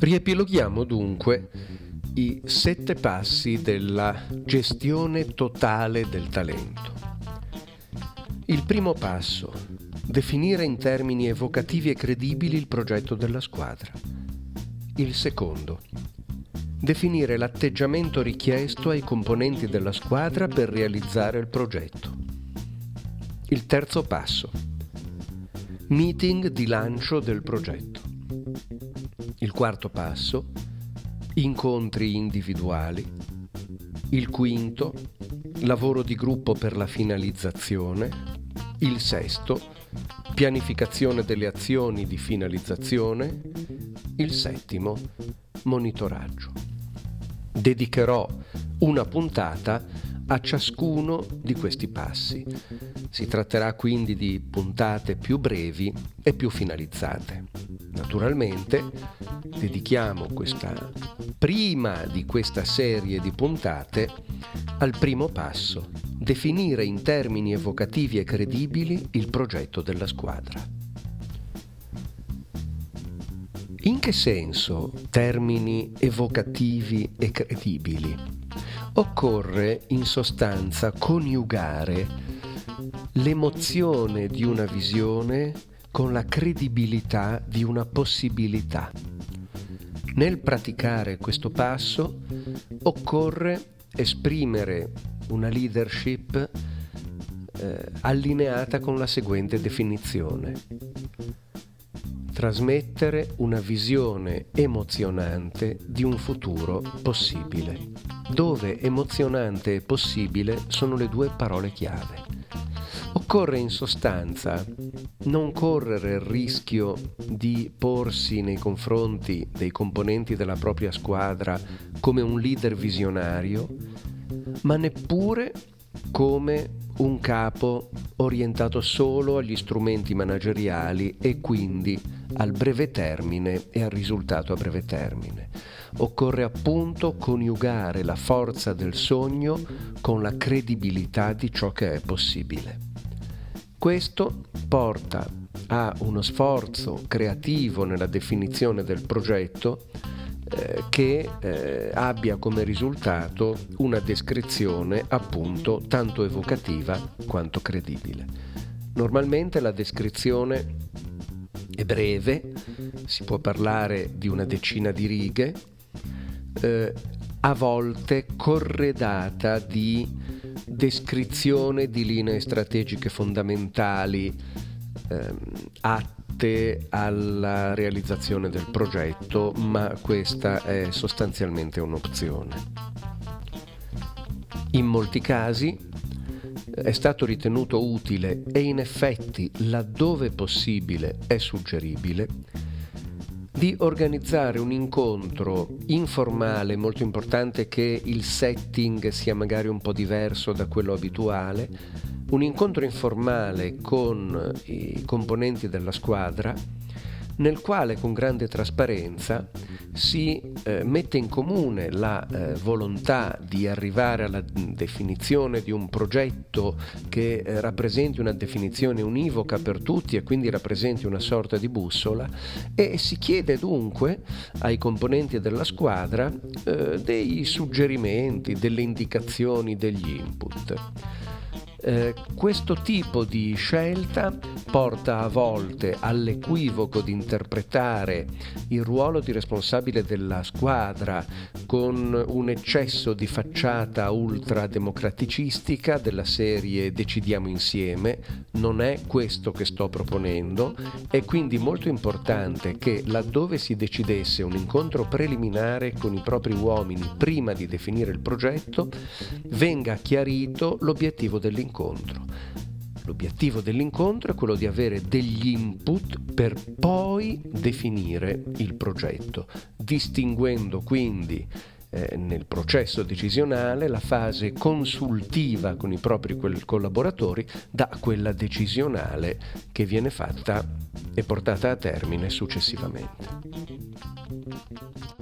Riepiloghiamo dunque i 7 passi della gestione totale del talento. Il primo passo: definire in termini evocativi e credibili il progetto della squadra. Il secondo: definire l'atteggiamento richiesto ai componenti della squadra per realizzare il progetto. Il terzo passo: meeting di lancio del progetto. Il quarto passo: incontri individuali. Il quinto: lavoro di gruppo per la finalizzazione. Il sesto: pianificazione delle azioni di finalizzazione. Il settimo: monitoraggio. Dedicherò una puntata a ciascuno di questi passi. Si tratterà quindi di puntate più brevi e più finalizzate. Naturalmente dedichiamo questa prima di questa serie di puntate al primo passo: definire in termini evocativi e credibili il progetto della squadra. In che senso termini evocativi e credibili? Occorre in sostanza coniugare l'emozione di una visione con la credibilità di una possibilità. Nel praticare questo passo occorre esprimere una leadership allineata con la seguente definizione: trasmettere una visione emozionante di un futuro possibile, dove emozionante e possibile sono le due parole chiave. Occorre in sostanza non correre il rischio di porsi nei confronti dei componenti della propria squadra come un leader visionario, ma neppure come un capo orientato solo agli strumenti manageriali e quindi al breve termine e al risultato a breve termine. Occorre appunto coniugare la forza del sogno con la credibilità di ciò che è possibile. Questo porta a uno sforzo creativo nella definizione del progetto che abbia come risultato una descrizione appunto tanto evocativa quanto credibile. Normalmente la descrizione è breve, si può parlare di una decina di righe, a volte corredata di descrizione di linee strategiche fondamentali atte alla realizzazione del progetto, ma questa è sostanzialmente un'opzione. In molti casi è stato ritenuto utile e in effetti laddove possibile è suggeribile di organizzare un incontro informale. Molto importante che il setting sia magari un po' diverso da quello abituale, un incontro informale con i componenti della squadra nel quale con grande trasparenza si mette in comune la volontà di arrivare alla definizione di un progetto che rappresenti una definizione univoca per tutti e quindi rappresenti una sorta di bussola, e si chiede dunque ai componenti della squadra dei suggerimenti, delle indicazioni, degli input. Questo tipo di scelta porta a volte all'equivoco di interpretare il ruolo di responsabile della squadra con un eccesso di facciata ultrademocraticistica della serie "decidiamo insieme". Non è questo che sto proponendo. È quindi molto importante che laddove si decidesse un incontro preliminare con i propri uomini prima di definire il progetto venga chiarito l'obiettivo dell'incontro. L'obiettivo dell'incontro è quello di avere degli input per poi definire il progetto, distinguendo quindi nel processo decisionale la fase consultiva con i propri collaboratori da quella decisionale che viene fatta e portata a termine successivamente.